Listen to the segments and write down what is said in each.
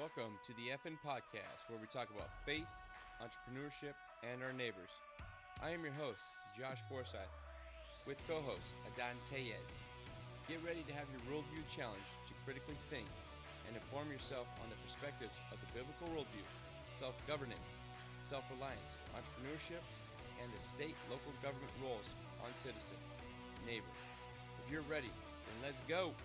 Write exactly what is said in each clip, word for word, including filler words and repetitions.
Welcome to the F N Podcast, where we talk about faith, entrepreneurship, and our neighbors. I am your host, Josh Forsyth, with co-host Adan Tellez. Get ready to have your worldview challenged to critically think and inform yourself on the perspectives of the biblical worldview, self-governance, self-reliance, entrepreneurship, and the state local government roles on citizens, neighbor. If you're ready, then let's go.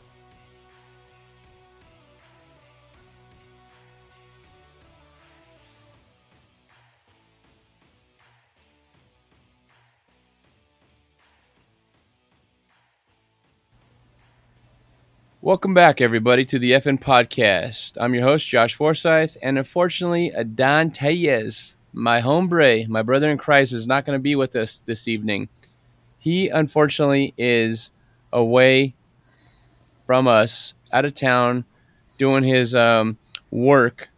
Welcome back, everybody, to the F N Podcast. I'm your host, Josh Forsyth, and unfortunately, Adan Tellez, my hombre, my brother in Christ, is not going to be with us this evening. He, unfortunately, is away from us, out of town, doing his um, work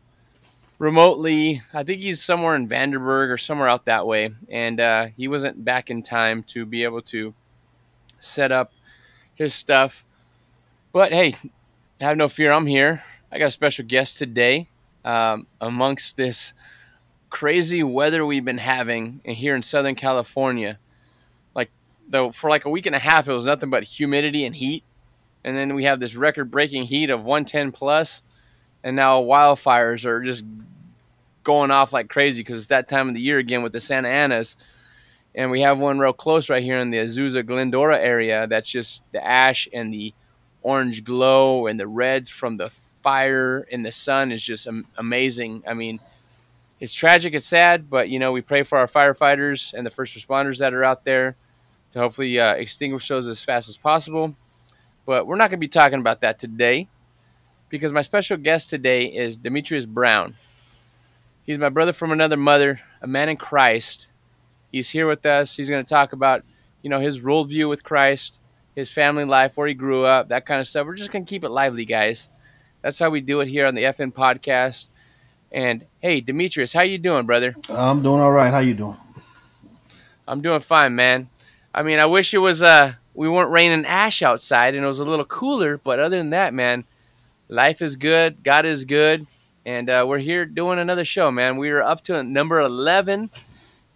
remotely. I think he's somewhere in Vandenberg or somewhere out that way, and uh, he wasn't back in time to be able to set up his stuff. But hey, have no fear, I'm here. I got a special guest today. Um, amongst this crazy weather we've been having here in Southern California, like though for like a week and a half, it was nothing but humidity and heat. And then we have this record-breaking heat of one ten plus, and now wildfires are just going off like crazy because it's that time of the year again with the Santa Anas. And we have one real close right here in the Azusa Glendora area that's just the ash and the orange glow and the reds from the fire in the sun is just amazing. I mean, it's tragic, it's sad, but you know, we pray for our firefighters and the first responders that are out there to hopefully uh, extinguish those as fast as possible. But we're not going to be talking about that today because my special guest today is Demetrius Brown. He's my brother from another mother, a man in Christ. He's here with us. He's going to talk about, you know, his worldview with Christ, his family life, where he grew up, that kind of stuff. We're just going to keep it lively, guys. That's how we do it here on the F N Podcast. And, hey, Demetrius, how you doing, brother? I'm doing all right. How you doing? I'm doing fine, man. I mean, I wish it was uh, we weren't raining ash outside and it was a little cooler. But other than that, man, life is good. God is good. And uh, we're here doing another show, man. We are up to number eleven.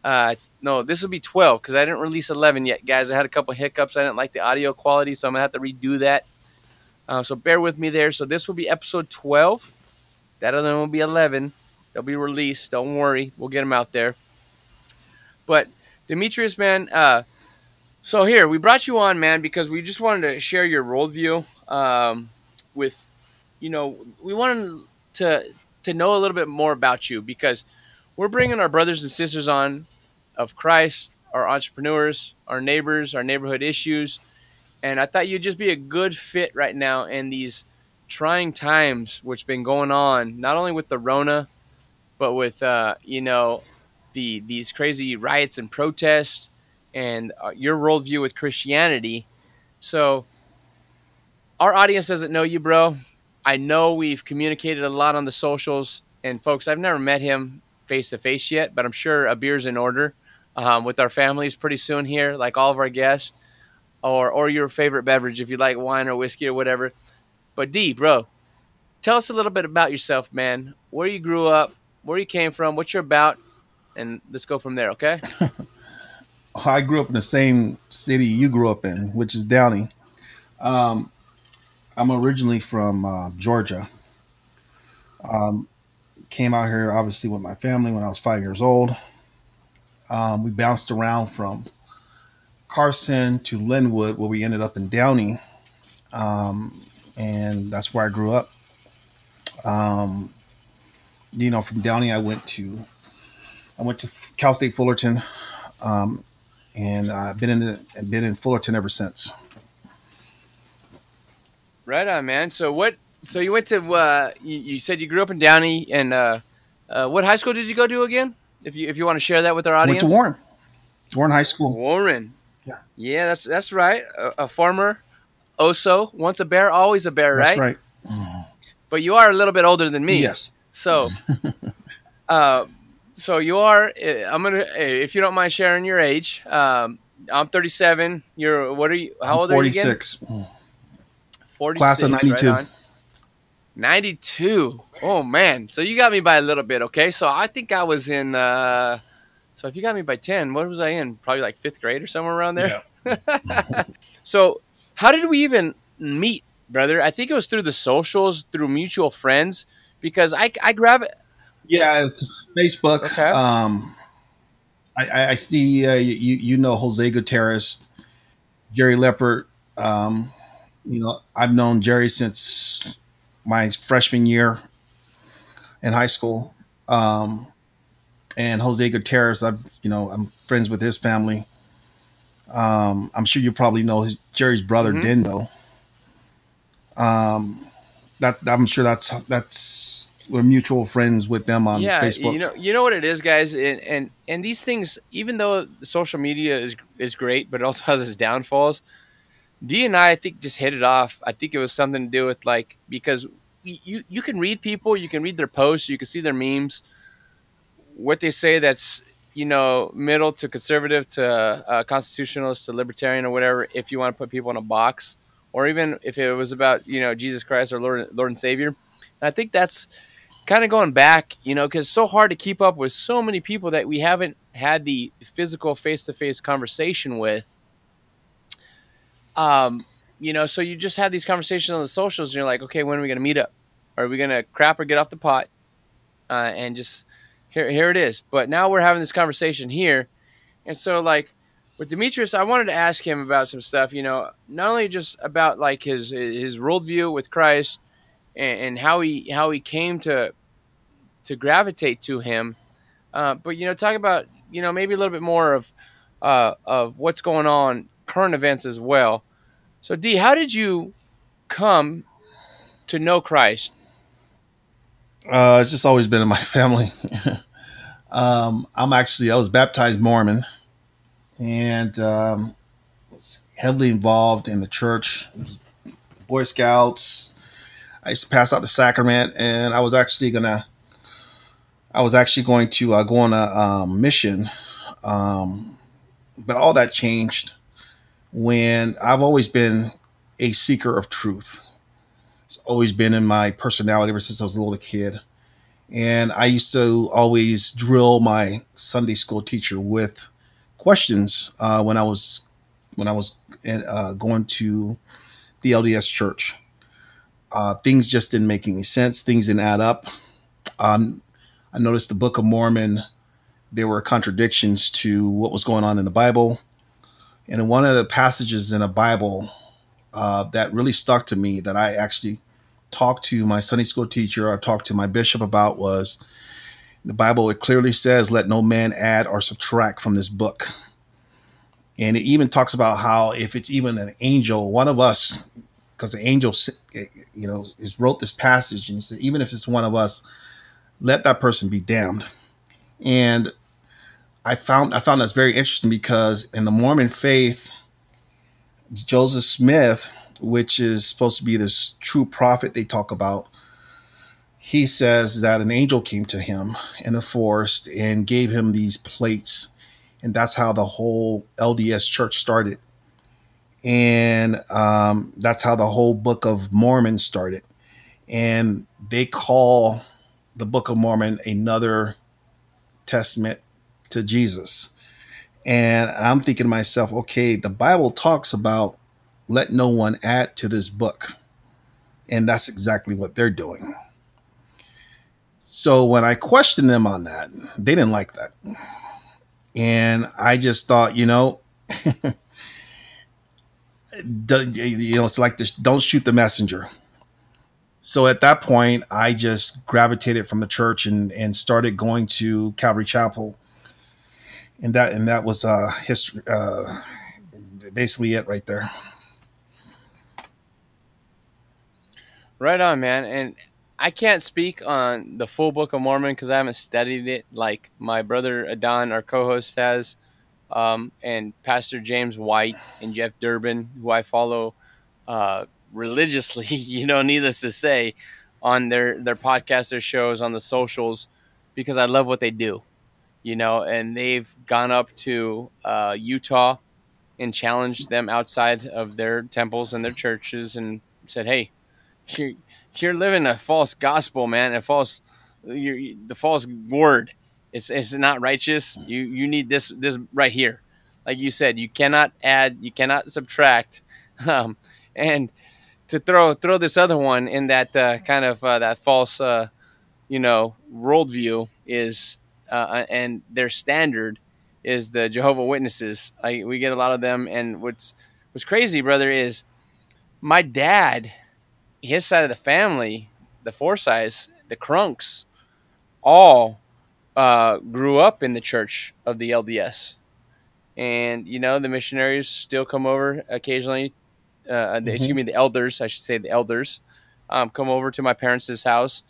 Uh No, this will be twelve because I didn't release eleven yet, guys. I had a couple hiccups. I didn't like the audio quality, so I'm going to have to redo that. Uh, so bear with me there. So this will be episode twelve. That other one will be eleven. They'll be released. Don't worry. We'll get them out there. But, Demetrius, man, uh, so here, we brought you on, man, because we just wanted to share your worldview um, with, you know, we wanted to, to know a little bit more about you because we're bringing our brothers and sisters on of Christ, our entrepreneurs, our neighbors, our neighborhood issues. And I thought you'd just be a good fit right now in these trying times which been going on, not only with the Rona, but with, uh, you know, the these crazy riots and protests and uh, your worldview with Christianity. So our audience doesn't know you, bro. I know we've communicated a lot on the socials. And folks, I've never met him face-to-face yet, but I'm sure a beer's in order. Um, with our families pretty soon here, like all of our guests, or or your favorite beverage if you like wine or whiskey or whatever. But D, bro, tell us a little bit about yourself, man. Where you grew up, where you came from, what you're about, and let's go from there, okay? I grew up in the same city you grew up in, which is Downey. Um, I'm originally from uh, Georgia. Um, came out here obviously with my family when I was five years old. Um, we bounced around from Carson to Linwood, where we ended up in Downey. Um, and that's where I grew up. Um, you know, from Downey, I went to I went to Cal State Fullerton, um, and I've been in the, been in Fullerton ever since. Right on, man. So what? So you went to uh, you, you said you grew up in Downey, and uh, uh, what high school did you go to again? If you if you want to share that with our audience. Went to Warren. Warren High School. Warren. Yeah. Yeah, that's that's right. A, a former Oso, once a bear, always a bear, right? That's right. Mm. But you are a little bit older than me. Yes. So uh, so you are I'm going to if you don't mind sharing your age. Um, I'm thirty-seven. You're what are you how old forty-six. Are you again? forty-six. Class of ninety-two. Right ninety-two. Oh, man. So you got me by a little bit, okay? So I think I was in uh, – so if you got me by ten, what was I in? Probably like fifth grade or somewhere around there? Yeah. So how did we even meet, brother? I think it was through the socials, through mutual friends, because I, I grab it. Yeah, it's Facebook. Okay. Um, I, I see uh, you, you know Jose Gutierrez, Jerry Leppert. Um, you know, I've known Jerry since my freshman year in high school. Um, and Jose Gutierrez, I've, you know, I'm friends with his family. Um, I'm sure you probably know his, Jerry's brother, mm-hmm. Dindo. Um, that I'm sure that's that's we're mutual friends with them on yeah, Facebook. You know, you know what it is, guys, and and, and these things, even though social media is is great, but it also has its downfalls. D and I, I think, just hit it off. I think it was something to do with like because you you can read people, you can read their posts, you can see their memes, what they say. That's you know middle to conservative to uh, constitutionalist to libertarian or whatever. If you want to put people in a box. Or even if it was about, you know, Jesus Christ or Lord, Lord and Savior. And I think that's kind of going back, you know, because it's so hard to keep up with so many people that we haven't had the physical face-to-face conversation with. Um, you know, so you just have these conversations on the socials and you're like, okay, when are we going to meet up? Are we going to crap or get off the pot? Uh, and just here, here it is. But now we're having this conversation here. And so like, with Demetrius, I wanted to ask him about some stuff, you know, not only just about like his his worldview with Christ and, and how he how he came to to gravitate to him, uh, but you know, talk about you know maybe a little bit more of uh, of what's going on current events as well. So, D, how did you come to know Christ? Uh, it's just always been in my family. um, I'm actually I was baptized Mormon. And um, was heavily involved in the church, Boy Scouts. I used to pass out the sacrament, and I was actually gonna, I was actually going to uh, go on a um, mission, um, but all that changed when I've always been a seeker of truth. It's always been in my personality ever since I was a little kid, and I used to always drill my Sunday school teacher with questions uh, when I was when I was uh, going to the L D S church. Uh, things just didn't make any sense. Things didn't add up. Um, I noticed the Book of Mormon, there were contradictions to what was going on in the Bible. And in one of the passages in the Bible uh, that really stuck to me that I actually talked to my Sunday school teacher, I talked to my bishop about was, the Bible, it clearly says, let no man add or subtract from this book. And it even talks about how if it's even an angel, one of us, because the angel, you know, is wrote this passage and he said, even if it's one of us, let that person be damned. And I found I found that's very interesting because in the Mormon faith, Joseph Smith, which is supposed to be this true prophet they talk about, he says that an angel came to him in the forest and gave him these plates. And that's how the whole L D S church started. And um, that's how the whole Book of Mormon started. And they call the Book of Mormon another testament to Jesus. And I'm thinking to myself, okay, the Bible talks about let no one add to this book. And that's exactly what they're doing. So when I questioned them on that, they didn't like that. And I just thought, you know, you know, it's like this, don't shoot the messenger. So at that point, I just gravitated from the church and, and started going to Calvary Chapel. And that and that was uh, history, uh, basically it right there. Right on, man. And I can't speak on the full Book of Mormon because I haven't studied it like my brother Adan, our co-host, has, um, and Pastor James White and Jeff Durbin, who I follow uh, religiously, you know, needless to say, on their, their podcasts, their shows, on the socials, because I love what they do, you know, and they've gone up to uh, Utah and challenged them outside of their temples and their churches and said, hey, She, you're living a false gospel, man. A false, you, the false word. It's it's not righteous. You you need this this right here, like you said. You cannot add. You cannot subtract. Um, and to throw throw this other one in that uh, kind of uh, that false, uh, you know, worldview is, uh, and their standard is the Jehovah Witnesses. I, we get a lot of them. And what's what's crazy, brother, is my dad, his side of the family, the Forsyths, the Crunks, all uh, grew up in the church of the L D S. And, you know, the missionaries still come over occasionally. Uh, mm-hmm. the, excuse me, the elders, I should say the elders, um, come over to my parents' house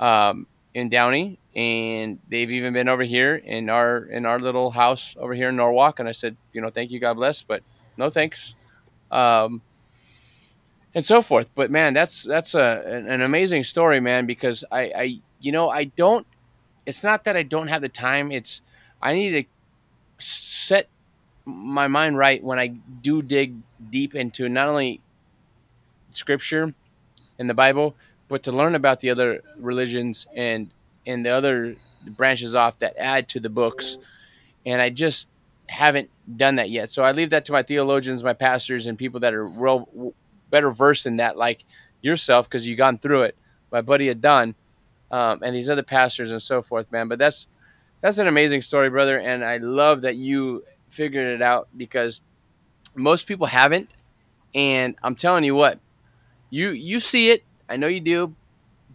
um, in Downey. And they've even been over here in our in our little house over here in Norwalk. And I said, you know, thank you, God bless, but no thanks. Um And so forth, but man, that's that's a an, an amazing story, man. Because I, I, you know, I don't. It's not that I don't have the time. It's I need to set my mind right when I do dig deep into not only Scripture and the Bible, but to learn about the other religions and and the other branches off that add to the books. And I just haven't done that yet. So I leave that to my theologians, my pastors, and people that are well. better verse than that, like yourself, because you've gone through it. My buddy Adan, um, and these other pastors and so forth, man. But that's that's an amazing story, brother, and I love that you figured it out because most people haven't. And I'm telling you what, you you see it. I know you do,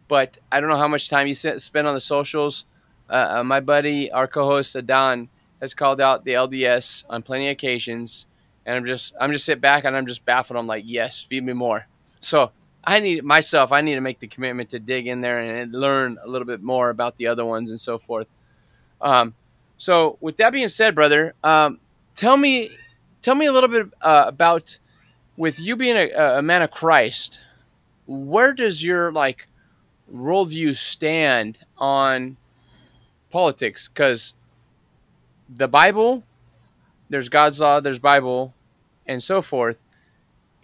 but I don't know how much time you spend on the socials. Uh, uh, my buddy, our co-host Adan, has called out the L D S on plenty of occasions. And I'm just, I'm just sit back and I'm just baffled. I'm like, yes, feed me more. So I need myself, I need to make the commitment to dig in there and learn a little bit more about the other ones and so forth. Um, so with that being said, brother, um, tell me, tell me a little bit uh, about, with you being a, a man of Christ, where does your like worldview stand on politics? Because the Bible, there's God's law, there's Bible, and so forth.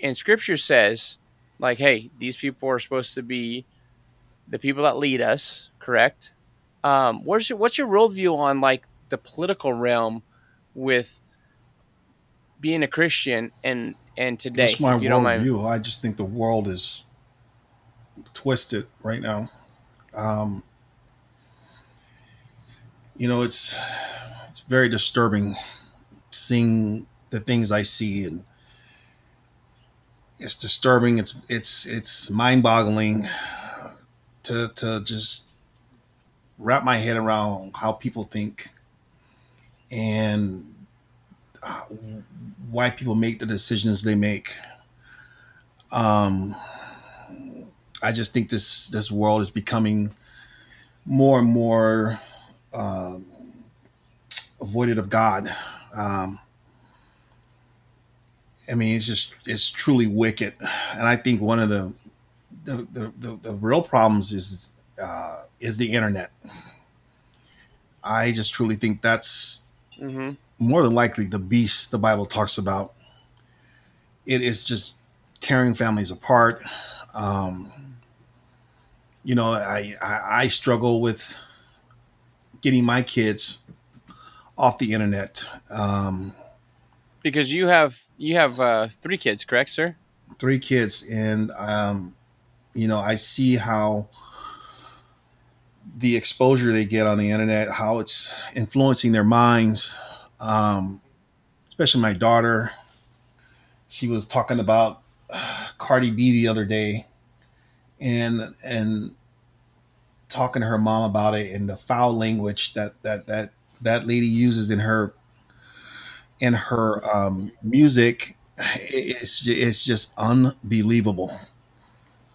And Scripture says, like, hey, these people are supposed to be the people that lead us, correct? Um, what's your, what's your worldview on, like, the political realm with being a Christian and, and today? That's my worldview. I just think the world is twisted right now. Um, you know, it's it's very disturbing seeing the things I see, and it's disturbing. It's, it's, it's mind boggling to, to just wrap my head around how people think and why people make the decisions they make. Um, I just think this, this world is becoming more and more, um, void of God. Um, I mean, it's just, it's truly wicked. And I think one of the, the, the, the, the real problems is, uh, is the internet. I just truly think that's mm-hmm. more than likely the beast the Bible talks about. It is just tearing families apart. Um, you know, I, I, I struggle with getting my kids off the internet. Um, because you have, you have, uh, three kids, correct, sir? Three kids. And, um, you know, I see how the exposure they get on the internet, how it's influencing their minds. Um, especially my daughter, she was talking about uh, Cardi B the other day and, and talking to her mom about it and the foul language that, that, that, that lady uses in her in her um, music. It's it's just unbelievable.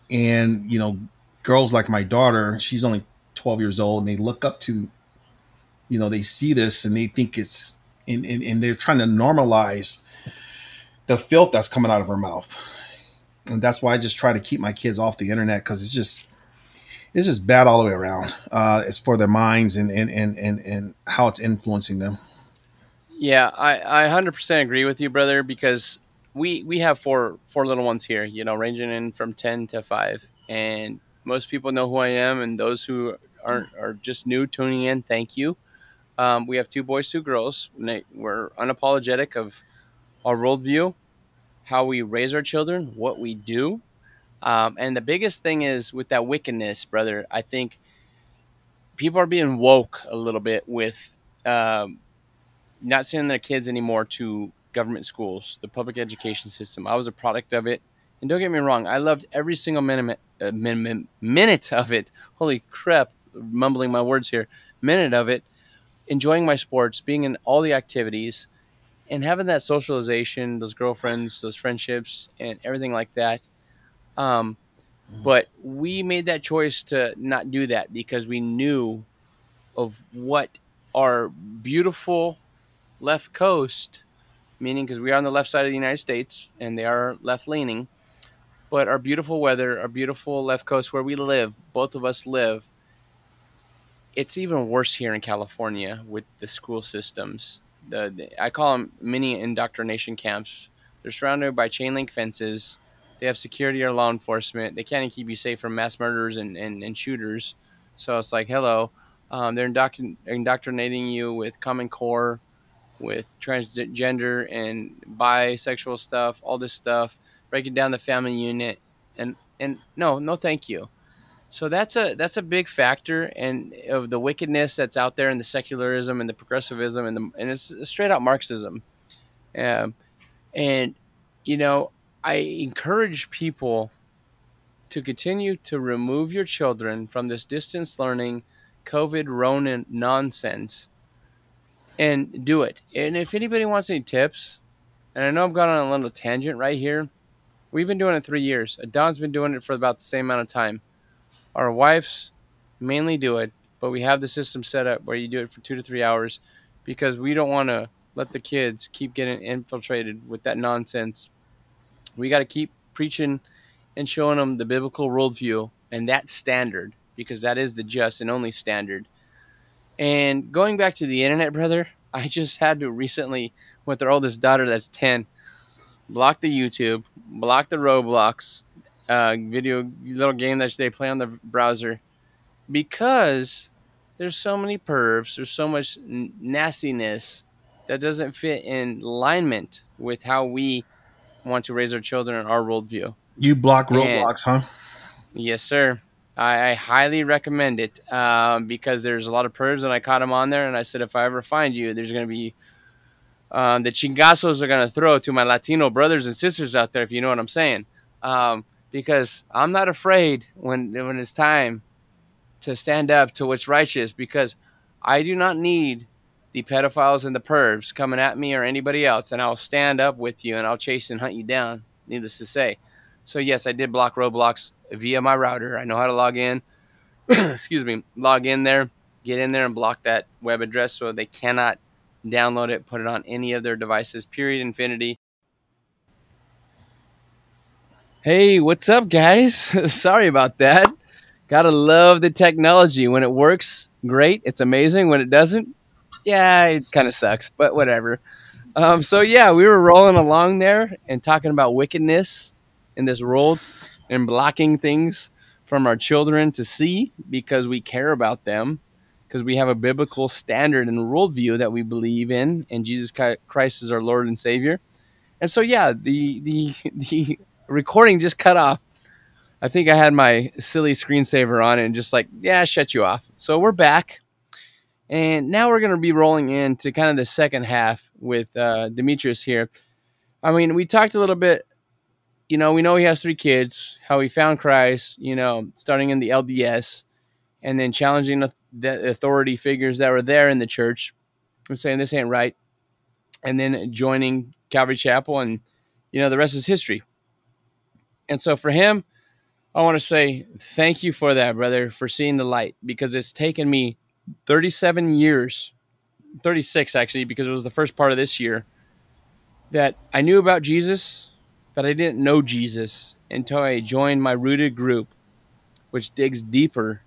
And, you know, girls like my daughter, she's only twelve years old, and they look up to, you know, they see this and they think it's, and, and, and they're trying to normalize the filth that's coming out of her mouth. And that's why I just try to keep my kids off the internet, because it's just, it's just bad all the way around. Uh, it's for their minds and, and, and, and, and how it's influencing them. Yeah, I, I one hundred percent agree with you, brother, because we we have four four little ones here, you know, ranging in from ten to five. And most people know who I am, and those who aren't are just new tuning in, thank you. Um, we have two boys, two girls. We're unapologetic of our worldview, how we raise our children, what we do. Um, and the biggest thing is with that wickedness, brother, I think people are being woke a little bit with um, not sending their kids anymore to government schools, the public education system. I was a product of it. And don't get me wrong, I loved every single minute, uh, minute, minute of it. Holy crap, mumbling my words here. Minute of it. Enjoying my sports, being in all the activities, and having that socialization, those girlfriends, those friendships, and everything like that. Um, but we made that choice to not do that because we knew of what our beautiful left coast, meaning because we are on the left side of the United States and they are left-leaning, but our beautiful weather, our beautiful left coast where we live, both of us live, it's even worse here in California with the school systems. The, the I call them mini indoctrination camps. They're surrounded by chain link fences. They have security or law enforcement. They can't even keep you safe from mass murderers and, and, and shooters. So it's like, hello. Um, they're indoctrin- indoctrinating you with Common Core, with transgender and bisexual stuff, all this stuff, breaking down the family unit. And, and no, no thank you. So that's a that's a big factor and of the wickedness that's out there in the secularism and the progressivism and the and it's straight out Marxism, um, and you know I encourage people to continue to remove your children from this distance learning, COVID Ronin nonsense, and do it. And if anybody wants any tips, and I know I've gone on a little tangent right here, we've been doing it three years. Adan's been doing it for about the same amount of time. Our wives mainly do it, but we have the system set up where you do it for two to three hours because we don't want to let the kids keep getting infiltrated with that nonsense. We got to keep preaching and showing them the biblical worldview and that standard because that is the just and only standard. And going back to the internet, brother, I just had to recently, with their oldest daughter that's ten, block the YouTube, block the Roblox, Uh, video little game that they play on the browser because there's so many pervs, there's so much n- nastiness that doesn't fit in alignment with how we want to raise our children and our worldview. You block Roblox, and, huh? Yes, sir. I, I highly recommend it uh, because there's a lot of pervs and I caught them on there and I said, if I ever find you, there's going to be um, the chingazos are going to throw to my Latino brothers and sisters out there, if you know what I'm saying. Um, Because I'm not afraid when when it's time to stand up to what's righteous. Because I do not need the pedophiles and the pervs coming at me or anybody else. And I'll stand up with you and I'll chase and hunt you down, needless to say. So, yes, I did block Roblox via my router. I know how to log in. Excuse me. Log in there. Get in there and block that web address so they cannot download it, put it on any of their devices. Period. Infinity. Hey, what's up, guys? Sorry about that. Gotta love the technology. When it works, great. It's amazing. When it doesn't, yeah, it kind of sucks, but whatever. Um, so, yeah, we were rolling along there and talking about wickedness in this world and blocking things from our children to see because we care about them, because we have a biblical standard and worldview that we believe in, and Jesus Christ is our Lord and Savior. And so, yeah, the the the... recording just cut off. I think I had my silly screensaver on and just like, yeah, shut you off. So we're back. And now we're going to be rolling into kind of the second half with uh, Demetrius here. I mean, we talked a little bit, you know, we know he has three kids, how he found Christ, you know, starting in the L D S and then challenging the authority figures that were there in the church and saying this ain't right. And then joining Calvary Chapel and, you know, the rest is history. And so for him, I want to say thank you for that, brother, for seeing the light, because it's taken me thirty-seven years, thirty-six actually, because it was the first part of this year that I knew about Jesus, but I didn't know Jesus until I joined my rooted group, which digs deeper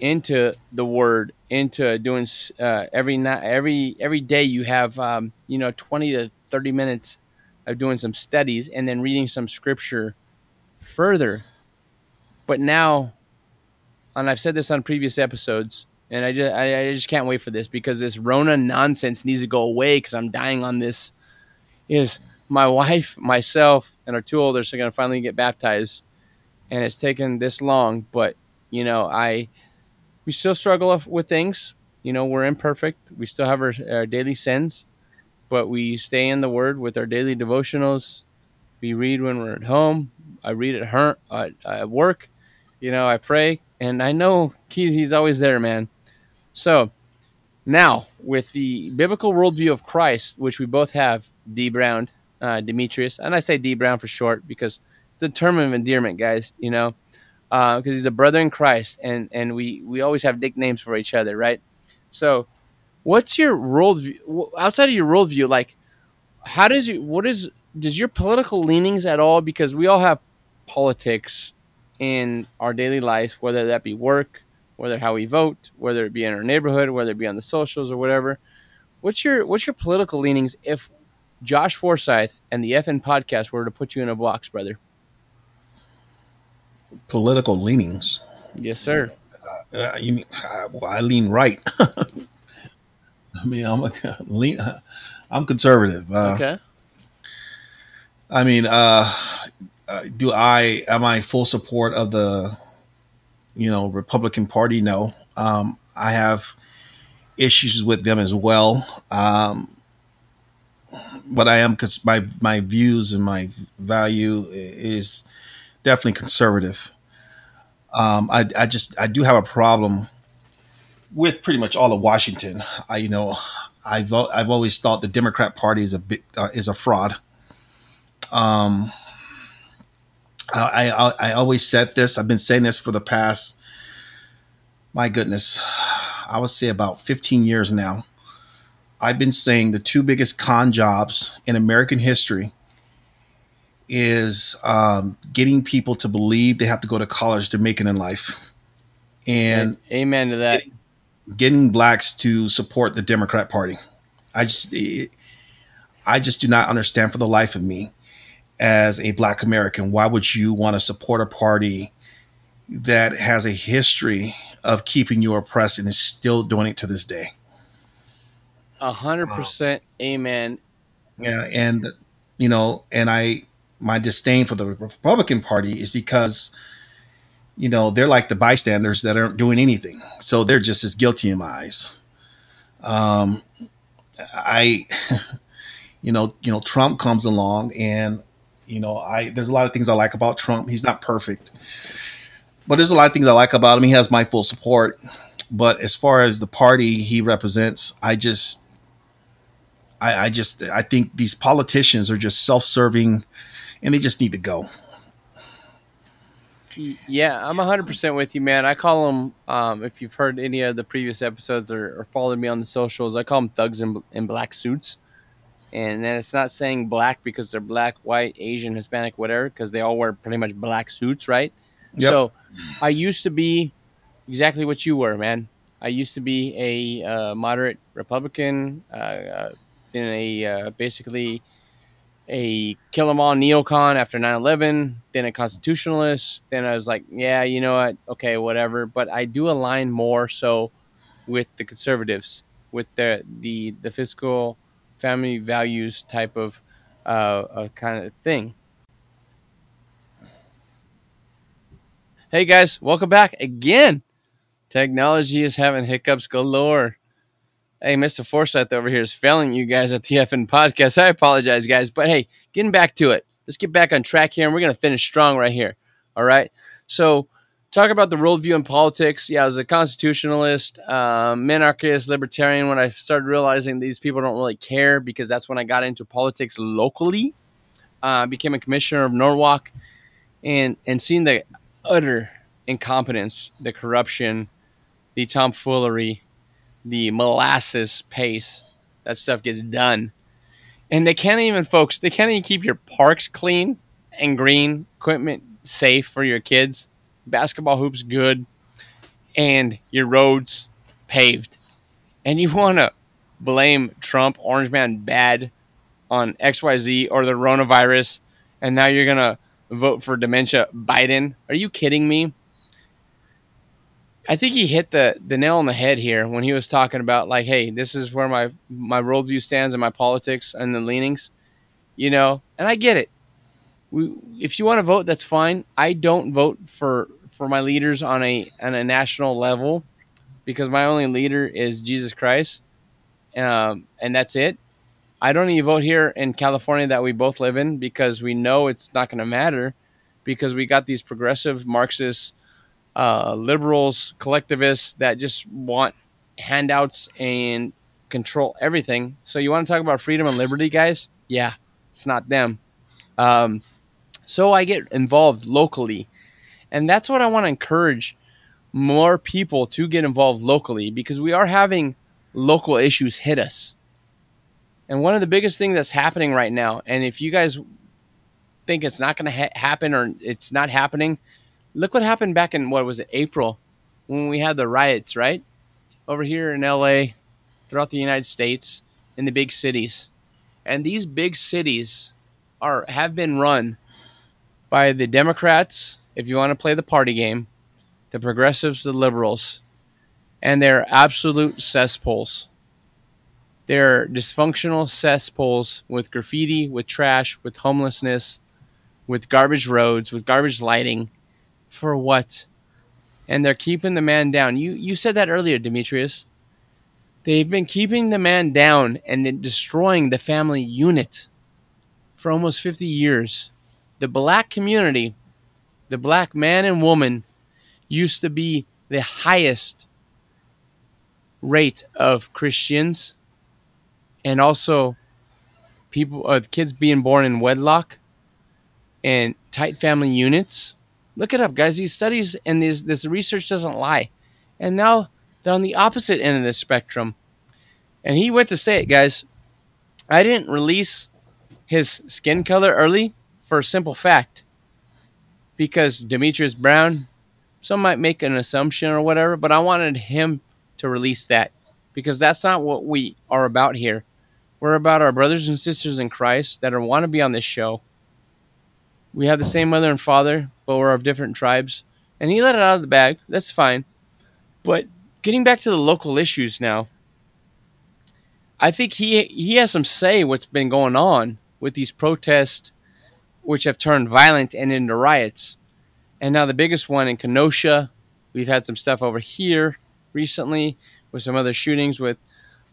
into the Word, into doing uh, every night, every every day. You have um, you know twenty to thirty minutes of doing some studies and then reading some scripture further. But now, and I've said this on previous episodes, and I just, I, I just can't wait for this, because this Rona nonsense needs to go away, because I'm dying on this, is my wife, myself, and our two oldest are going to finally get baptized. And it's taken this long, but, you know, I we still struggle with things. You know, we're imperfect. We still have our, our daily sins, but we stay in the Word with our daily devotionals. We read when we're at home. I read at, her, uh, at work. You know, I pray. And I know he's, he's always there, man. So now, with the biblical worldview of Christ, which we both have, D. Brown, uh, Demetrius, and I say D. Brown for short because it's a term of endearment, guys, you know, because uh, he's a brother in Christ, and, and we, we always have nicknames for each other, right? So what's your worldview, outside of your worldview, like, how does you, what is, does your political leanings at all, because we all have politics in our daily life, whether that be work, whether how we vote, whether it be in our neighborhood, whether it be on the socials or whatever. What's your what's your political leanings if Josh Forsyth and the F N podcast were to put you in a box, brother? Political leanings? Yes, sir. Uh, uh, you mean, uh, well, I lean right. I mean, I'm a, lean. I'm conservative. Uh, okay. I mean, uh, uh, do I am I full support of the, you know, Republican Party? No, um, I have issues with them as well. Um, but I am cons- my my views and my value is definitely conservative. Um, I I just I do have a problem with pretty much all of Washington. I you know I've I've always thought the Democrat Party is a bit uh, is a fraud. Um. I, I I always said this. I've been saying this for the past, my goodness, I would say about fifteen years now. I've been saying the two biggest con jobs in American history is um, getting people to believe they have to go to college to make it in life, and amen to that. Getting, getting blacks to support the Democrat Party. I just it, I just do not understand for the life of me. As a black American, why would you want to support a party that has a history of keeping you oppressed and is still doing it to this day? A hundred percent. Amen. Yeah. And, you know, and I, my disdain for the Republican Party is because, you know, they're like the bystanders that aren't doing anything. So they're just as guilty in my eyes. Um, I, you know, you know, Trump comes along and, You know, I there's a lot of things I like about Trump. He's not perfect, but there's a lot of things I like about him. He has my full support. But as far as the party he represents, I just I, I just I think these politicians are just self-serving and they just need to go. Yeah, I'm one hundred percent with you, man. I call them, um, if you've heard any of the previous episodes or, or followed me on the socials, I call them thugs in, in black suits. And then it's not saying black because they're black, white, Asian, Hispanic, whatever, because they all wear pretty much black suits, right? Yep. So I used to be exactly what you were, man. I used to be a uh, moderate Republican, uh, uh, in a uh, basically a kill 'em all neocon after nine eleven, then a constitutionalist. Then I was like, yeah, you know what? Okay, whatever. But I do align more so with the conservatives, with the the, the fiscal... family values type of uh, uh, kind of thing. Hey guys, welcome back again. Technology is having hiccups galore. Hey, Mister Forsyth over here is failing you guys at the F N podcast. I apologize, guys, but hey, getting back to it. Let's get back on track here, and we're going to finish strong right here. All right. So talk about the worldview in politics. Yeah, I was a constitutionalist, uh, minarchist, libertarian when I started realizing these people don't really care, because that's when I got into politics locally. Uh, became a commissioner of Norwalk and, and seen the utter incompetence, the corruption, the tomfoolery, the molasses pace. That stuff gets done. And they can't even, folks, they can't even keep your parks clean and green, equipment safe for your kids. Basketball hoops good, and your roads paved. And you want to blame Trump, Orange Man bad on X Y Z or the coronavirus, and now you're going to vote for dementia Biden? Are you kidding me? I think he hit the, the nail on the head here when he was talking about, like, hey, this is where my, my worldview stands and my politics and the leanings, you know, and I get it. We, if you want to vote, that's fine. I don't vote for, for my leaders on a, on a national level because my only leader is Jesus Christ. Um, and that's it. I don't even vote here in California that we both live in because we know it's not going to matter because we got these progressive Marxists, Uh, liberals, collectivists that just want handouts and control everything. So you want to talk about freedom and liberty, guys? Yeah, it's not them. Um, so I get involved locally. And that's what I want to encourage more people to get involved locally because we are having local issues hit us. And one of the biggest things that's happening right now, and if you guys think it's not going to ha- happen or it's not happening, look what happened back in, what was it, April, when we had the riots, right? Over here in L A, throughout the United States, in the big cities. And these big cities are have been run by the Democrats, if you want to play the party game, the progressives, the liberals, and they're absolute cesspools. They're dysfunctional cesspools with graffiti, with trash, with homelessness, with garbage roads, with garbage lighting. For what? And they're keeping the man down. You you said that earlier, Demetrius. They've been keeping the man down and then destroying the family unit for almost fifty years. The black community, the black man and woman, used to be the highest rate of Christians and also people, uh, kids being born in wedlock and tight family units. Look it up, guys. These studies and these, this research doesn't lie. And now they're on the opposite end of the spectrum. And he went to say it, guys. I didn't release his skin color early for a simple fact. Because Demetrius Brown, some might make an assumption or whatever, but I wanted him to release that. Because that's not what we are about here. We're about our brothers and sisters in Christ that are want to be on this show. We have the same mother and father, but we're of different tribes. And he let it out of the bag. That's fine. But getting back to the local issues now, I think he he has some say what's been going on with these protests, which have turned violent and into riots. And now the biggest one in Kenosha, we've had some stuff over here recently with some other shootings with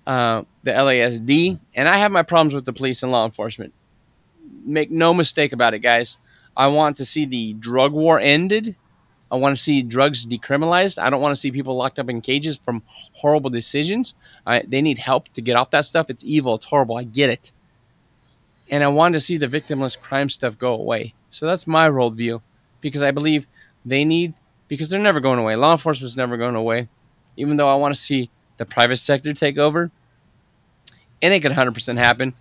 uh, the L A S D. And I have my problems with the police and law enforcement. Make no mistake about it, guys. I want to see the drug war ended. I want to see drugs decriminalized. I don't want to see people locked up in cages from horrible decisions. I, they need help to get off that stuff. It's evil. It's horrible. I get it. And I want to see the victimless crime stuff go away. So that's my worldview because I believe they need, because they're never going away. Law enforcement's never going away. Even though I want to see the private sector take over, and it could one hundred percent happen.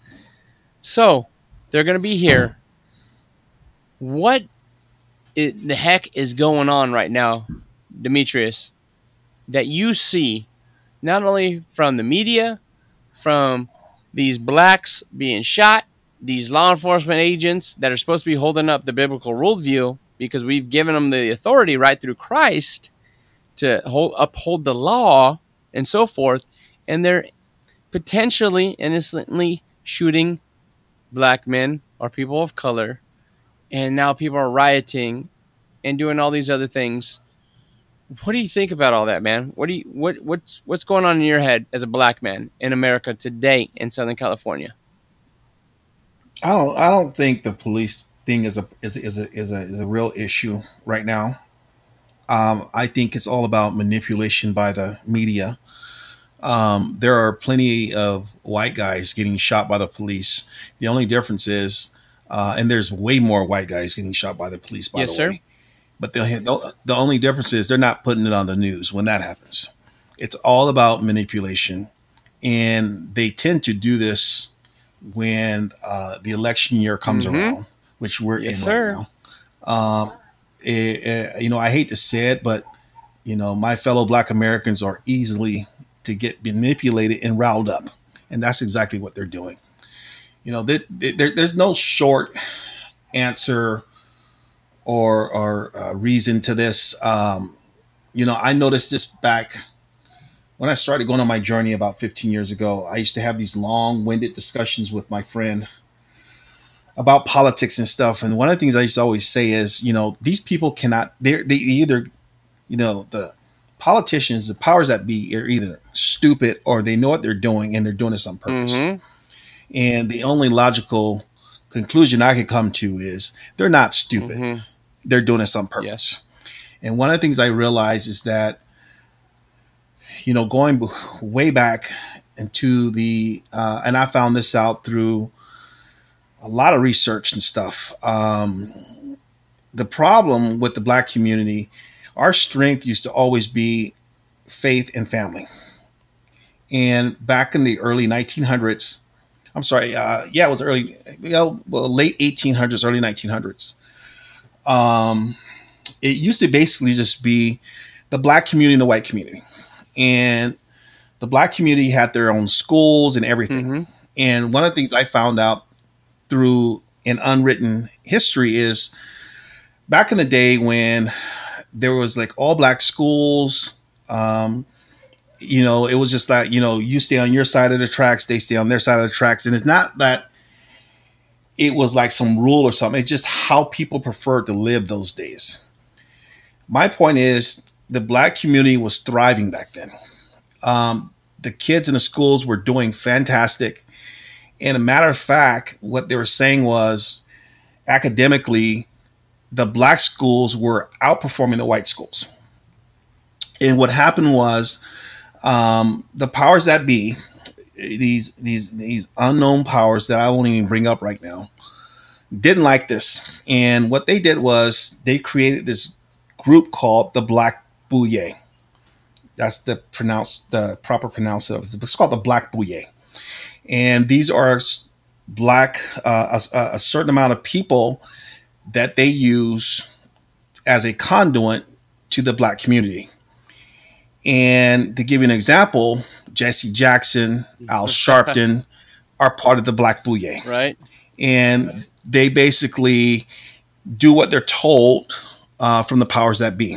So they're going to be here. What it, the heck is going on right now, Demetrius, that you see not only from the media, from these blacks being shot, these law enforcement agents that are supposed to be holding up the biblical worldview because we've given them the authority right through Christ to hold, uphold the law and so forth, and they're potentially innocently shooting black men or people of color. And now people are rioting and doing all these other things. What do you think about all that, man? What do you what what's what's going on in your head as a black man in America today in Southern California? I don't I don't think the police thing is a is is a is a is a real issue right now. Um, I think it's all about manipulation by the media. Um, there are plenty of white guys getting shot by the police. The only difference is. Uh, and there's way more white guys getting shot by the police, by yes, the way. Sir. But the the only difference is they're not putting it on the news when that happens. It's all about manipulation. And they tend to do this when uh, the election year comes mm-hmm. around, which we're yes, in sir. right now. Um, it, it, you know, I hate to say it, but, you know, my fellow black Americans are easily to get manipulated and riled up. And that's exactly what they're doing. You know, th- th- there, there's no short answer or or uh, reason to this. Um, you know, I noticed this back when I started going on my journey about fifteen years ago. I used to have these long-winded discussions with my friend about politics and stuff. And one of the things I used to always say is, you know, these people cannot, they they either, you know, the politicians, the powers that be, are either stupid or they know what they're doing and they're doing this on purpose. Mm-hmm. And the only logical conclusion I could come to is they're not stupid. Mm-hmm. They're doing this on purpose. Yes. And one of the things I realized is that, you know, going way back into the, uh, and I found this out through a lot of research and stuff. Um, the problem with the Black community, our strength used to always be faith and family. And back in the early nineteen hundreds, I'm sorry, uh, yeah, it was early, you know, well, late eighteen hundreds, early nineteen hundreds. Um, it used to basically just be the Black community and the white community. And the Black community had their own schools and everything. Mm-hmm. And one of the things I found out through an unwritten history is back in the day when there was like all Black schools, um, you know, it was just like, you know, you stay on your side of the tracks, they stay on their side of the tracks. And it's not that it was like some rule or something. It's just how people preferred to live those days. My point is the Black community was thriving back then. Um, the kids in the schools were doing fantastic. And a matter of fact, what they were saying was academically, the Black schools were outperforming the white schools. And what happened was um, the powers that be, these these these unknown powers that I won't even bring up right now, didn't like this. And what they did was they created this group called the Black Boule. That's the pronounce the proper pronounce of it. It's called the Black Boule. And these are Black, uh, a, a certain amount of people that they use as a conduit to the Black community. And to give you an example, Jesse Jackson, Al Sharpton are part of the Black Boule. Right. And right. They basically do what they're told uh, from the powers that be.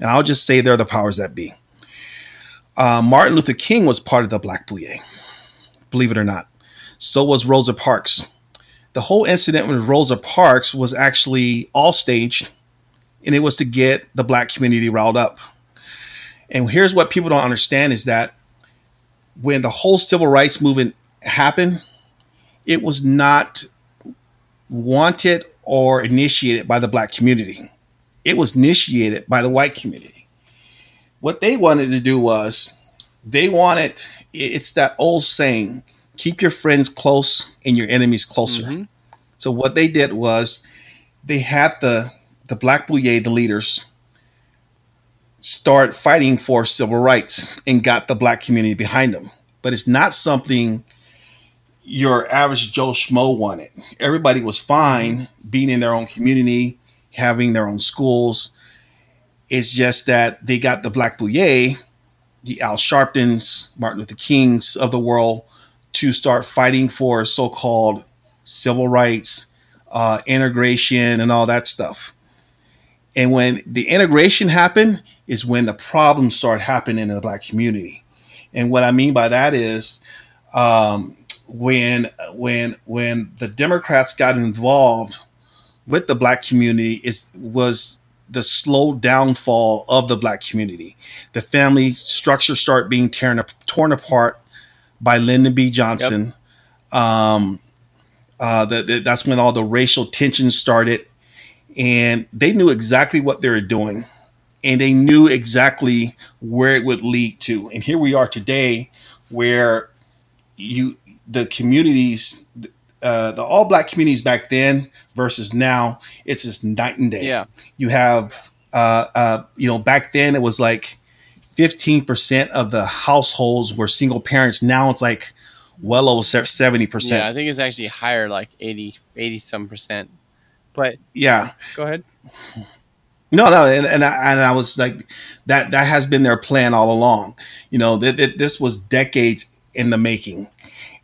And I'll just say they're the powers that be. Uh, Martin Luther King was part of the Black Boule. Believe it or not. So was Rosa Parks. The whole incident with Rosa Parks was actually all staged, and it was to get the Black community riled up. And here's what people don't understand is that when the whole civil rights movement happened, it was not wanted or initiated by the Black community. It was initiated by the white community. What they wanted to do was they wanted, it's that old saying, keep your friends close and your enemies closer. Mm-hmm. So what they did was they had the, the Black Boule, the leaders, start fighting for civil rights and got the Black community behind them. But it's not something your average Joe Schmo wanted. Everybody was fine being in their own community, having their own schools. It's just that they got the Black Boule, the Al Sharptons, Martin Luther Kings of the world to start fighting for so-called civil rights, uh, integration, and all that stuff. And when the integration happened is when the problems start happening in the Black community. And what I mean by that is um, when when when the Democrats got involved with the Black community, it was the slow downfall of the Black community. The family structure started being torn, torn apart by Lyndon B. Johnson. Yep. Um, uh, the, the, that's when all the racial tensions started. And they knew exactly what they were doing. And they knew exactly where it would lead to. And here we are today where you the communities, uh, the all Black communities back then versus now, it's just night and day. Yeah. You have, uh, uh, you know, back then it was like fifteen percent of the households were single parents. Now it's like well over seventy percent. Yeah, I think it's actually higher, like eighty, eighty some percent. But yeah, go ahead. No, no, and, and I and I was like, that that has been their plan all along. You know, th- th- this was decades in the making,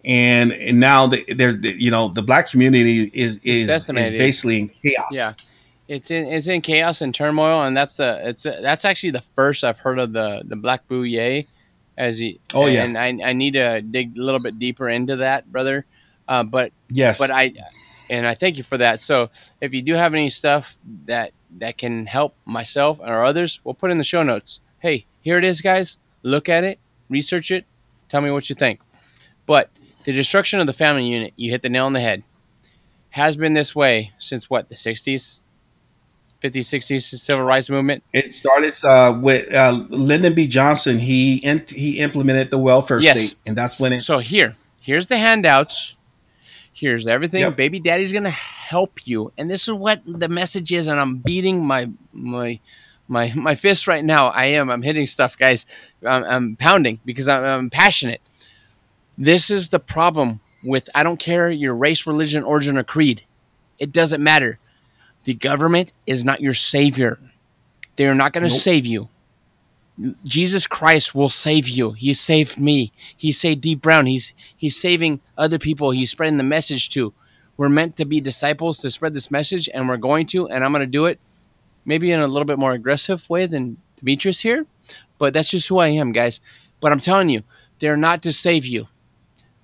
And, and now the, there's, the, you know, the black community is is, is basically in chaos. Yeah, it's in it's in chaos and turmoil, and that's the it's that's actually the first I've heard of the the Black Boule. As he, oh yeah, and I I need to dig a little bit deeper into that, brother. Uh, but yes, but I and I thank you for that. So if you do have any stuff that that can help myself or others, we'll put in the show notes. Hey, here it is, guys. Look at it, research it, tell me what you think. But the destruction of the family unit, you hit the nail on the head, has been this way since, what, the sixties? fifties, sixties, the Civil Rights Movement? It started uh, with uh, Lyndon B. Johnson. He in- he implemented the welfare yes. state, and that's when it... So here, here's the handouts. Here's everything. Yep. Baby daddy's going to help you. And this is what the message is, and I'm beating my... my My my fist right now. I am. I'm hitting stuff, guys. I'm, I'm pounding because I'm, I'm passionate. This is the problem with, I don't care your race, religion, origin, or creed. It doesn't matter. The government is not your savior. They are not going to nope. save you. Jesus Christ will save you. He saved me. He saved D. Brown. He's he's saving other people. He's spreading the message to. We're meant to be disciples to spread this message, and we're going to, and I'm going to do it. Maybe in a little bit more aggressive way than Demetrius here, but that's just who I am, guys. But I'm telling you, they're not to save you.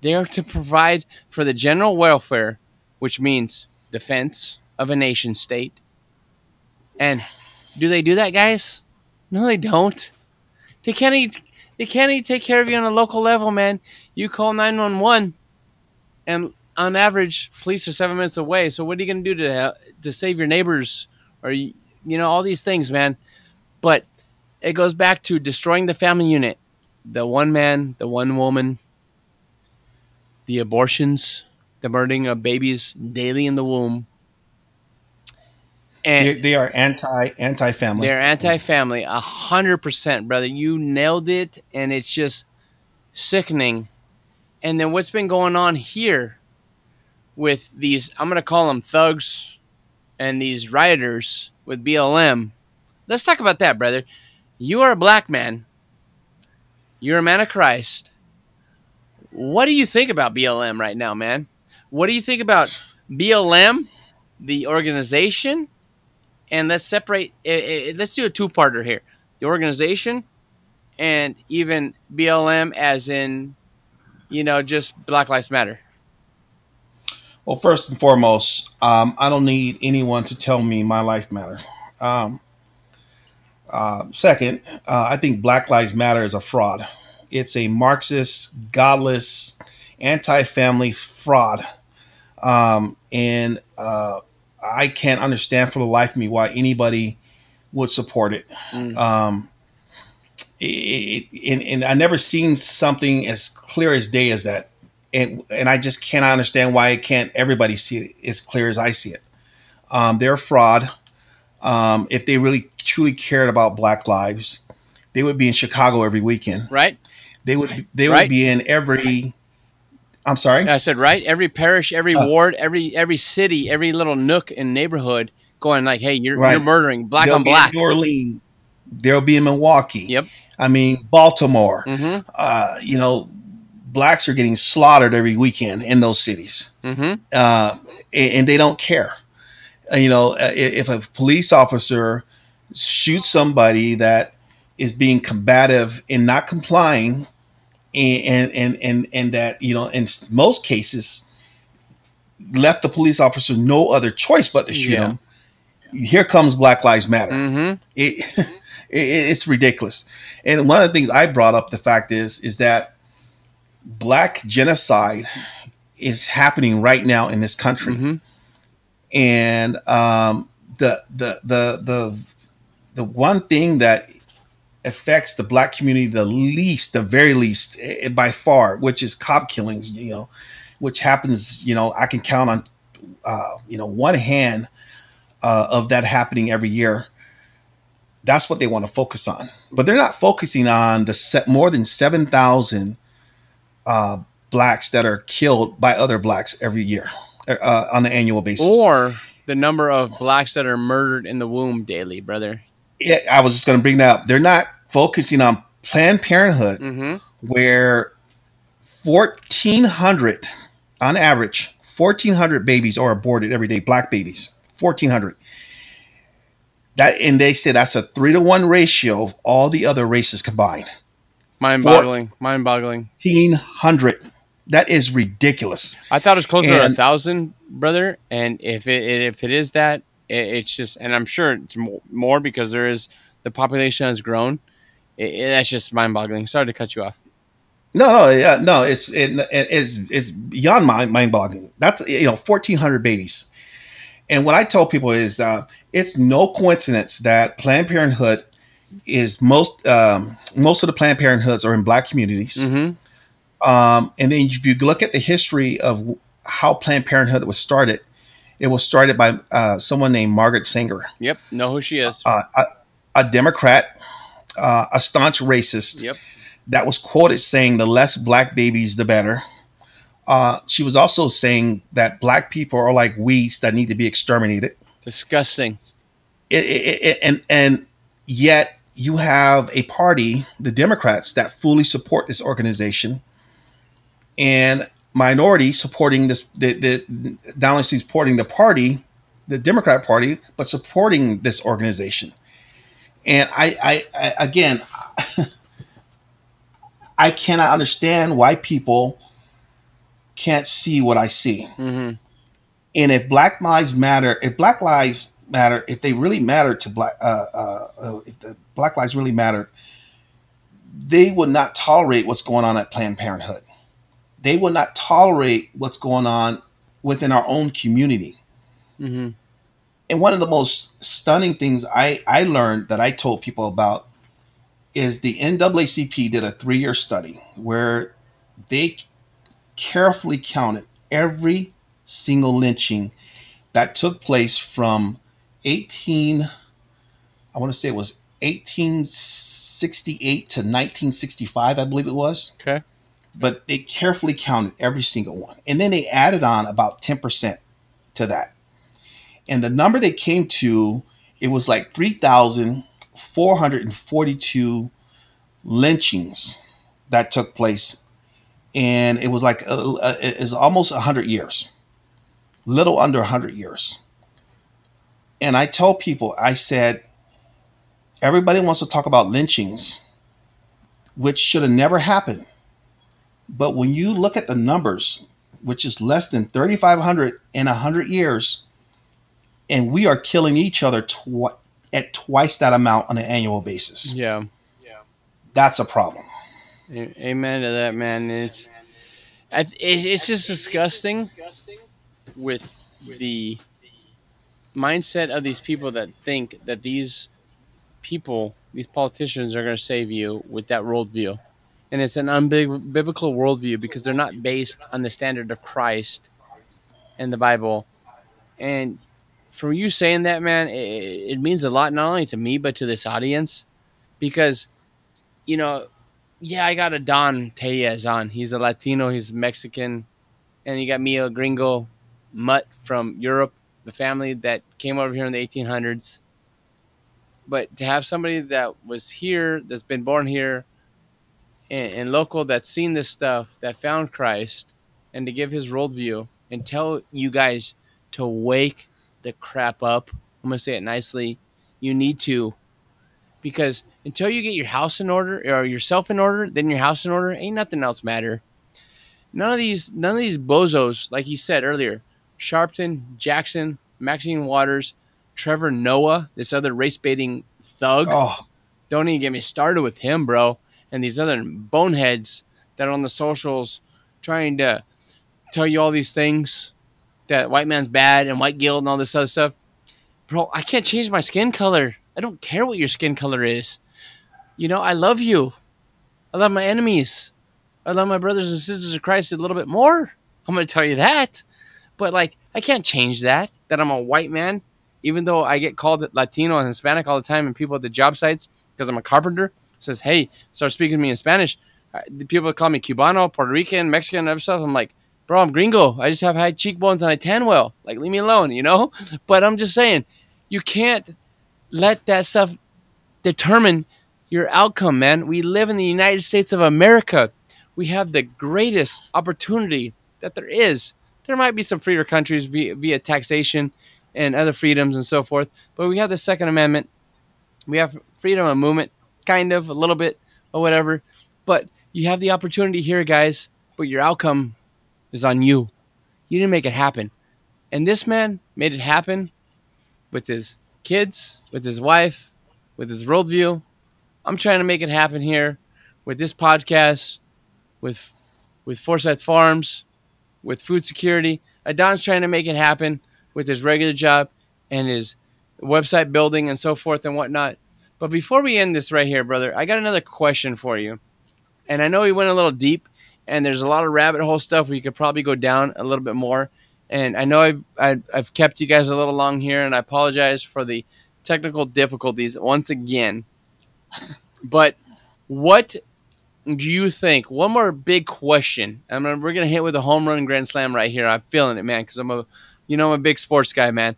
They're to provide for the general welfare, which means defense of a nation state. And do they do that, guys? No, they don't. They can't even, they can't even take care of you on a local level, man. You call nine one one, and on average, police are seven minutes away. So what are you going to do to to save your neighbors or you? You know, all these things, man. But it goes back to destroying the family unit. The one man, the one woman, the abortions, the murdering of babies daily in the womb. And they, they are anti, anti-family. They're anti-family, one hundred percent, brother. You nailed it, and it's just sickening. And then what's been going on here with these, I'm going to call them thugs and these rioters with B L M. Let's talk about that, brother. You are a black man. You're a man of Christ. What do you think about B L M right now, man? What do you think about B L M, the organization? And let's separate. It, it, let's do a two-parter here. The organization and even B L M as in, you know, just Black Lives Matter. Well, first and foremost, um, I don't need anyone to tell me my life matter. Um, uh, second, uh, I think Black Lives Matter is a fraud. It's a Marxist, godless, anti-family fraud. Um, and uh, I can't understand for the life of me why anybody would support it. Mm. Um, it, it and, and I never seen something as clear as day as that. And and I just cannot understand why it can't everybody see it as clear as I see it. Um, they're a fraud. Um, if they really truly cared about black lives, they would be in Chicago every weekend. Right. They would right. they would right. be in every I'm sorry. I said right, every parish, every uh, ward, every every city, every little nook and neighborhood going like, hey, you're right. you're murdering black They'll on be black. In New Orleans. They'll be in Milwaukee. Yep. I mean Baltimore. Mm-hmm. Uh, you know, blacks are getting slaughtered every weekend in those cities, mm-hmm. uh, and, and they don't care. Uh, you know, if, if a police officer shoots somebody that is being combative and not complying, and and and and that, you know, in most cases, left the police officer no other choice but to shoot yeah. him. Here comes Black Lives Matter. Mm-hmm. It, it it's ridiculous. And one of the things I brought up the fact is is that. Black genocide is happening right now in this country, mm-hmm. and um, the the the the the one thing that affects the black community the least, the very least, by far, which is cop killings. You know, which happens. You know, I can count on uh, you know one hand uh, of that happening every year. That's what they want to focus on, but they're not focusing on the set more than seven thousand. Uh, blacks that are killed by other blacks every year uh, on an annual basis, or the number of blacks that are murdered in the womb daily, brother. Yeah, I was just going to bring that up. They're not focusing on Planned Parenthood, mm-hmm. where fourteen hundred, on average, fourteen hundred babies are aborted every day, black babies, fourteen hundred. That, and they say that's a three to one ratio of all the other races combined. Mind boggling. Mind boggling. fourteen hundred. That is ridiculous. I thought it was closer and, to a thousand, brother. And if it if it is that, it's just, and I'm sure it's more because there is, the population has grown. It, it, that's just mind boggling. Sorry to cut you off. No, no, yeah, no. It's it, it's it's beyond mind mind boggling. That's, you know, fourteen hundred babies. And what I tell people is, uh, it's no coincidence that Planned Parenthood is most um, most of the Planned Parenthoods are in black communities. Mm-hmm. Um, and then if you look at the history of how Planned Parenthood was started, it was started by uh, someone named Margaret Sanger. Yep. Know who she is. Uh, a, a Democrat, uh, a staunch racist. Yep. That was quoted saying the less black babies, the better. Uh, she was also saying that black people are like weeds that need to be exterminated. Disgusting. It, it, it, and, and yet you have a party, the Democrats, that fully support this organization. And minorities supporting this, the, the Downey supporting the party, the Democrat Party, but supporting this organization. And I, I, I again, I cannot understand why people can't see what I see. Mm-hmm. And if Black Lives Matter, if Black Lives Matter, if they really matter to Black, uh, uh, if the Black Lives really matter, they would not tolerate what's going on at Planned Parenthood. They will not tolerate what's going on within our own community. Mm-hmm. And one of the most stunning things I, I learned that I told people about is the N double A C P did a three-year study where they carefully counted every single lynching that took place from eighteen, I want to say it was eighteen sixty-eight to nineteen sixty-five, I believe it was. Okay. But they carefully counted every single one. And then they added on about ten percent to that. And the number they came to, it was like three thousand four hundred forty-two lynchings that took place. And it was like, uh, uh, it was almost one hundred years, little under one hundred years. And I tell people, I said, everybody wants to talk about lynchings, which should have never happened. But when you look at the numbers, which is less than thirty-five hundred in one hundred years, and we are killing each other tw- at twice that amount on an annual basis. Yeah. Yeah. That's a problem. Amen to that, man. It's I, it, it's just disgusting with the mindset of these people that think that these people, these politicians are going to save you with that worldview. And it's an unbiblical worldview because they're not based on the standard of Christ and the Bible. And for you saying that, man, it, it means a lot, not only to me, but to this audience. Because, you know, yeah, I got Adan Tellez on. He's a Latino, he's Mexican. And you got me, a gringo mutt from Europe, the family that came over here in the eighteen hundreds. But to have somebody that was here, that's been born here, And, and local, that's seen this stuff, that found Christ, and to give his worldview and tell you guys to wake the crap up. I'm going to say it nicely. You need to, because until you get your house in order or yourself in order, then your house in order, ain't nothing else matter. None of these, none of these bozos, like he said earlier, Sharpton, Jackson, Maxine Waters, Trevor Noah, this other race baiting thug. Oh. Don't even get me started with him, bro. And these other boneheads that are on the socials trying to tell you all these things, that white man's bad and white guilt and all this other stuff. Bro, I can't change my skin color. I don't care what your skin color is. You know, I love you. I love my enemies. I love my brothers and sisters of Christ a little bit more. I'm going to tell you that. But, like, I can't change that, that I'm a white man, even though I get called Latino and Hispanic all the time and people at the job sites because I'm a carpenter. Says, hey, start speaking to me in Spanish. The people call me Cubano, Puerto Rican, Mexican, and other stuff. I'm like, bro, I'm gringo. I just have high cheekbones and I tan well. Like, leave me alone, you know? But I'm just saying, you can't let that stuff determine your outcome, man. We live in the United States of America. we have the greatest opportunity that there is. There might be some freer countries via, via taxation and other freedoms and so forth, but we have the Second Amendment. We have freedom of movement, kind of, a little bit, or whatever. But you have the opportunity here, guys, but your outcome is on you. You didn't make it happen. And this man made it happen with his kids, with his wife, with his worldview. I'm trying to make it happen here with this podcast, with with Forsyth Farms, with food security. Adan's trying to make it happen with his regular job and his website building and so forth and whatnot. But before we end this right here, brother, I got another question for you. And I know we went a little deep, and there's a lot of rabbit hole stuff we could probably go down a little bit more. And I know I've, I've, I've kept you guys a little long here, and I apologize for the technical difficulties once again. But what do you think? One more big question. I'm gonna, we're going to hit with a home run grand slam right here. I'm feeling it, man, because I'm a, you know, I'm a big sports guy, man.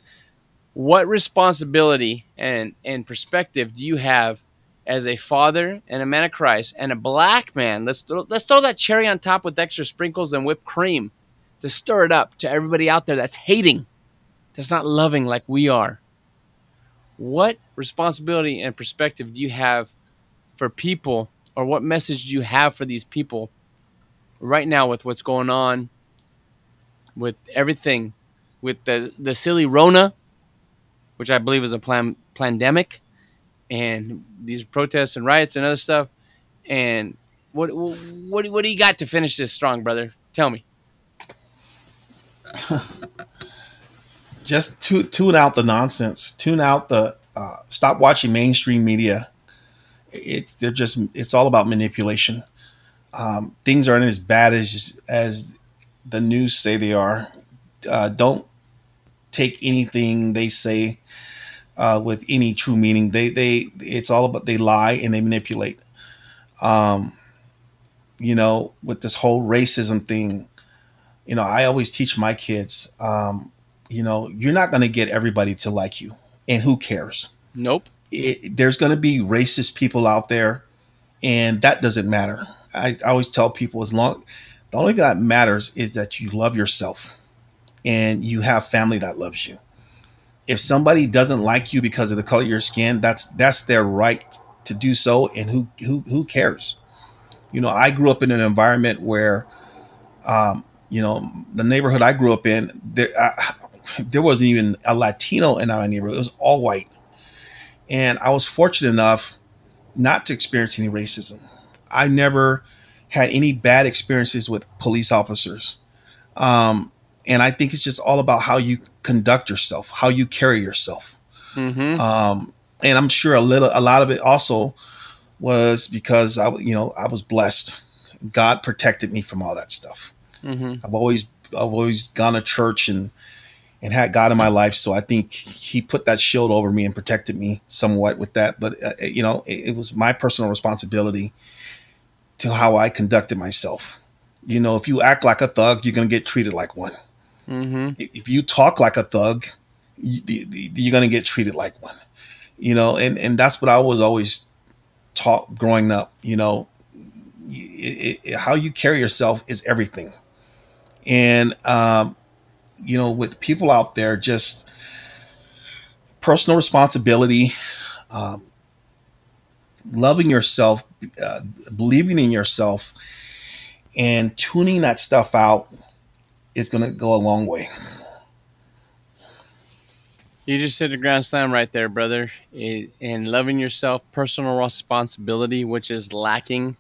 What responsibility and, and perspective do you have as a father and a man of Christ and a black man? Let's th- let's throw that cherry on top with extra sprinkles and whipped cream to stir it up to everybody out there that's hating, that's not loving like we are. What responsibility and perspective do you have for people, or what message do you have for these people right now with what's going on, with everything, with the, the silly Rona, which I believe is a plan, pandemic, and these protests and riots and other stuff. And what what what do you got to finish this strong, brother? Tell me. Just to, tune out the nonsense. Tune out the uh, stop watching mainstream media. It's they're just it's all about manipulation. Um, things aren't as bad as as the news say they are. Uh, don't take anything they say uh, with any true meaning. They they it's all about they lie and they manipulate. Um, you know, with this whole racism thing. You know, I always teach my kids. Um, You know, you're not going to get everybody to like you, and who cares? Nope. It, there's going to be racist people out there, and that doesn't matter. I, I always tell people, as long, the only thing that matters is that you love yourself and you have family that loves you. If somebody doesn't like you because of the color of your skin, that's that's their right to do so, and who who who cares? You know, I grew up in an environment where, um, you know, the neighborhood I grew up in, there. I, There wasn't even a Latino in our neighborhood. It was all white. And I was fortunate enough not to experience any racism. I never had any bad experiences with police officers. Um, and I think it's just all about how you conduct yourself, how you carry yourself. Mm-hmm. Um, and I'm sure a little, a lot of it also was because I, you know, I was blessed. God protected me from all that stuff. Mm-hmm. I've always, I've always gone to church and, and had God in my life. So I think he put that shield over me and protected me somewhat with that. But, uh, you know, it, it was my personal responsibility to how I conducted myself. You know, if you act like a thug, you're going to get treated like one. Mm-hmm. If you talk like a thug, you, you're going to get treated like one. You know, and, and that's what I was always taught growing up. You know, it, it, how you carry yourself is everything. And, um, you know, with people out there, just personal responsibility, um, loving yourself, uh, believing in yourself, and tuning that stuff out is going to go a long way. You just hit a grand slam right there, brother. It, and loving yourself, personal responsibility, which is lacking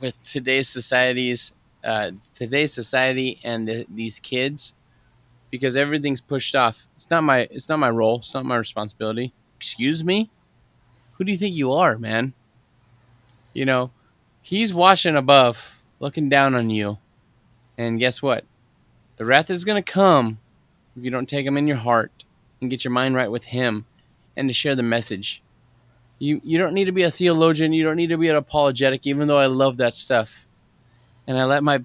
with today's societies, uh, today's society and the, these kids. Because everything's pushed off. It's not my it's not my role. It's not my responsibility. Excuse me? Who do you think you are, man? You know, he's watching above, looking down on you. And guess what? The wrath is going to come if you don't take him in your heart and get your mind right with him and to share the message. You you don't need to be a theologian. You don't need to be an apologetic, even though I love that stuff. And I let my...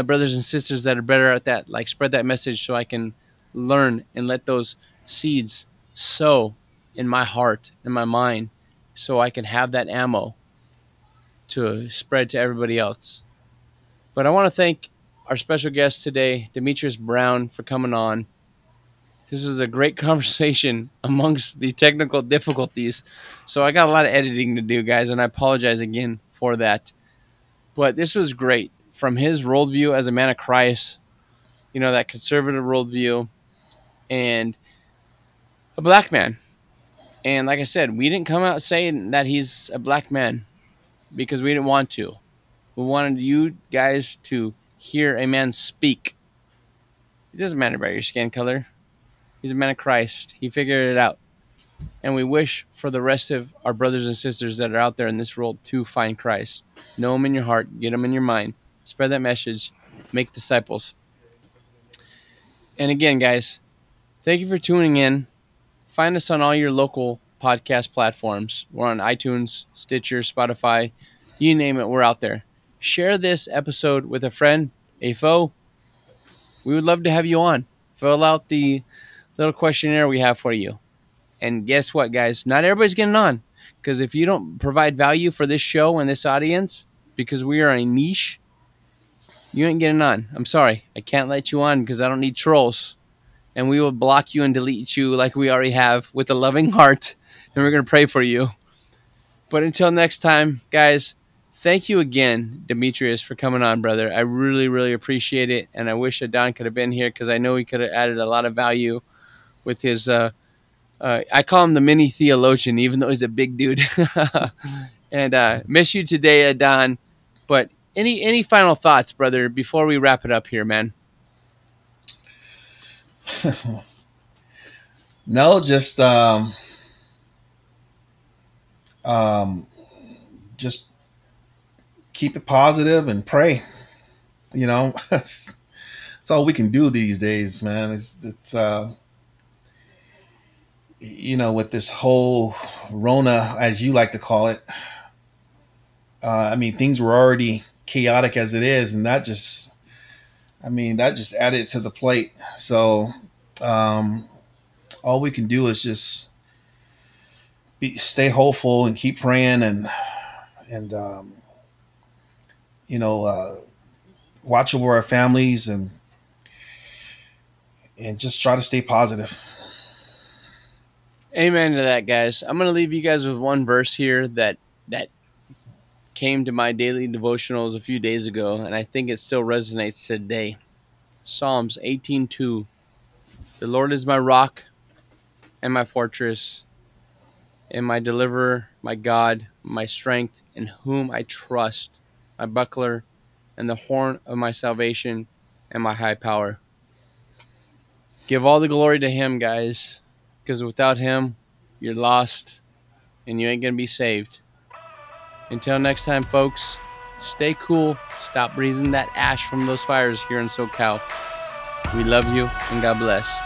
my brothers and sisters that are better at that, like, spread that message so I can learn and let those seeds sow in my heart and my mind so I can have that ammo to spread to everybody else. But I want to thank our special guest today, Demetrius Brown, for coming on. This was a great conversation amongst the technical difficulties. So I got a lot of editing to do, guys, and I apologize again for that. But this was great. From his worldview as a man of Christ, you know, that conservative worldview, and a black man. And like I said, we didn't come out saying that he's a black man because we didn't want to. We wanted you guys to hear a man speak. It doesn't matter about your skin color. He's a man of Christ. He figured it out. And we wish for the rest of our brothers and sisters that are out there in this world to find Christ. Know him in your heart. Get him in your mind. Spread that message. Make disciples. And again, guys, thank you for tuning in. Find us on all your local podcast platforms. We're on iTunes, Stitcher, Spotify. You name it, we're out there. Share this episode with a friend, a foe. We would love to have you on. Fill out the little questionnaire we have for you. And guess what, guys? Not everybody's getting on. Because if you don't provide value for this show and this audience, because we are a niche, you ain't getting on. I'm sorry. I can't let you on because I don't need trolls. And we will block you and delete you like we already have with a loving heart. And we're going to pray for you. But until next time, guys, thank you again, Demetrius, for coming on, brother. I really, really appreciate it. And I wish Adan could have been here because I know he could have added a lot of value with his... Uh, Uh, I call him the mini theologian, even though he's a big dude. And uh, miss you today, Adan. But any any final thoughts, brother, before we wrap it up here, man? No, just um, um, just keep it positive and pray. You know, that's all we can do these days, man. It's it's. Uh, you know, with this whole Rona, as you like to call it, uh, I mean, things were already chaotic as it is. And that just, I mean, that just added to the plate. So um, all we can do is just be, stay hopeful and keep praying and, and um, you know, uh, watch over our families and, and just try to stay positive. Amen to that, guys. I'm going to leave you guys with one verse here that that came to my daily devotionals a few days ago, and I think it still resonates today. Psalms eighteen two. The Lord is my rock and my fortress and my deliverer, my God, my strength, in whom I trust, my buckler and the horn of my salvation and my high power. Give all the glory to him, guys. Because without him, you're lost and you ain't going to be saved. Until next time, folks, stay cool. Stop breathing that ash from those fires here in SoCal. We love you and God bless.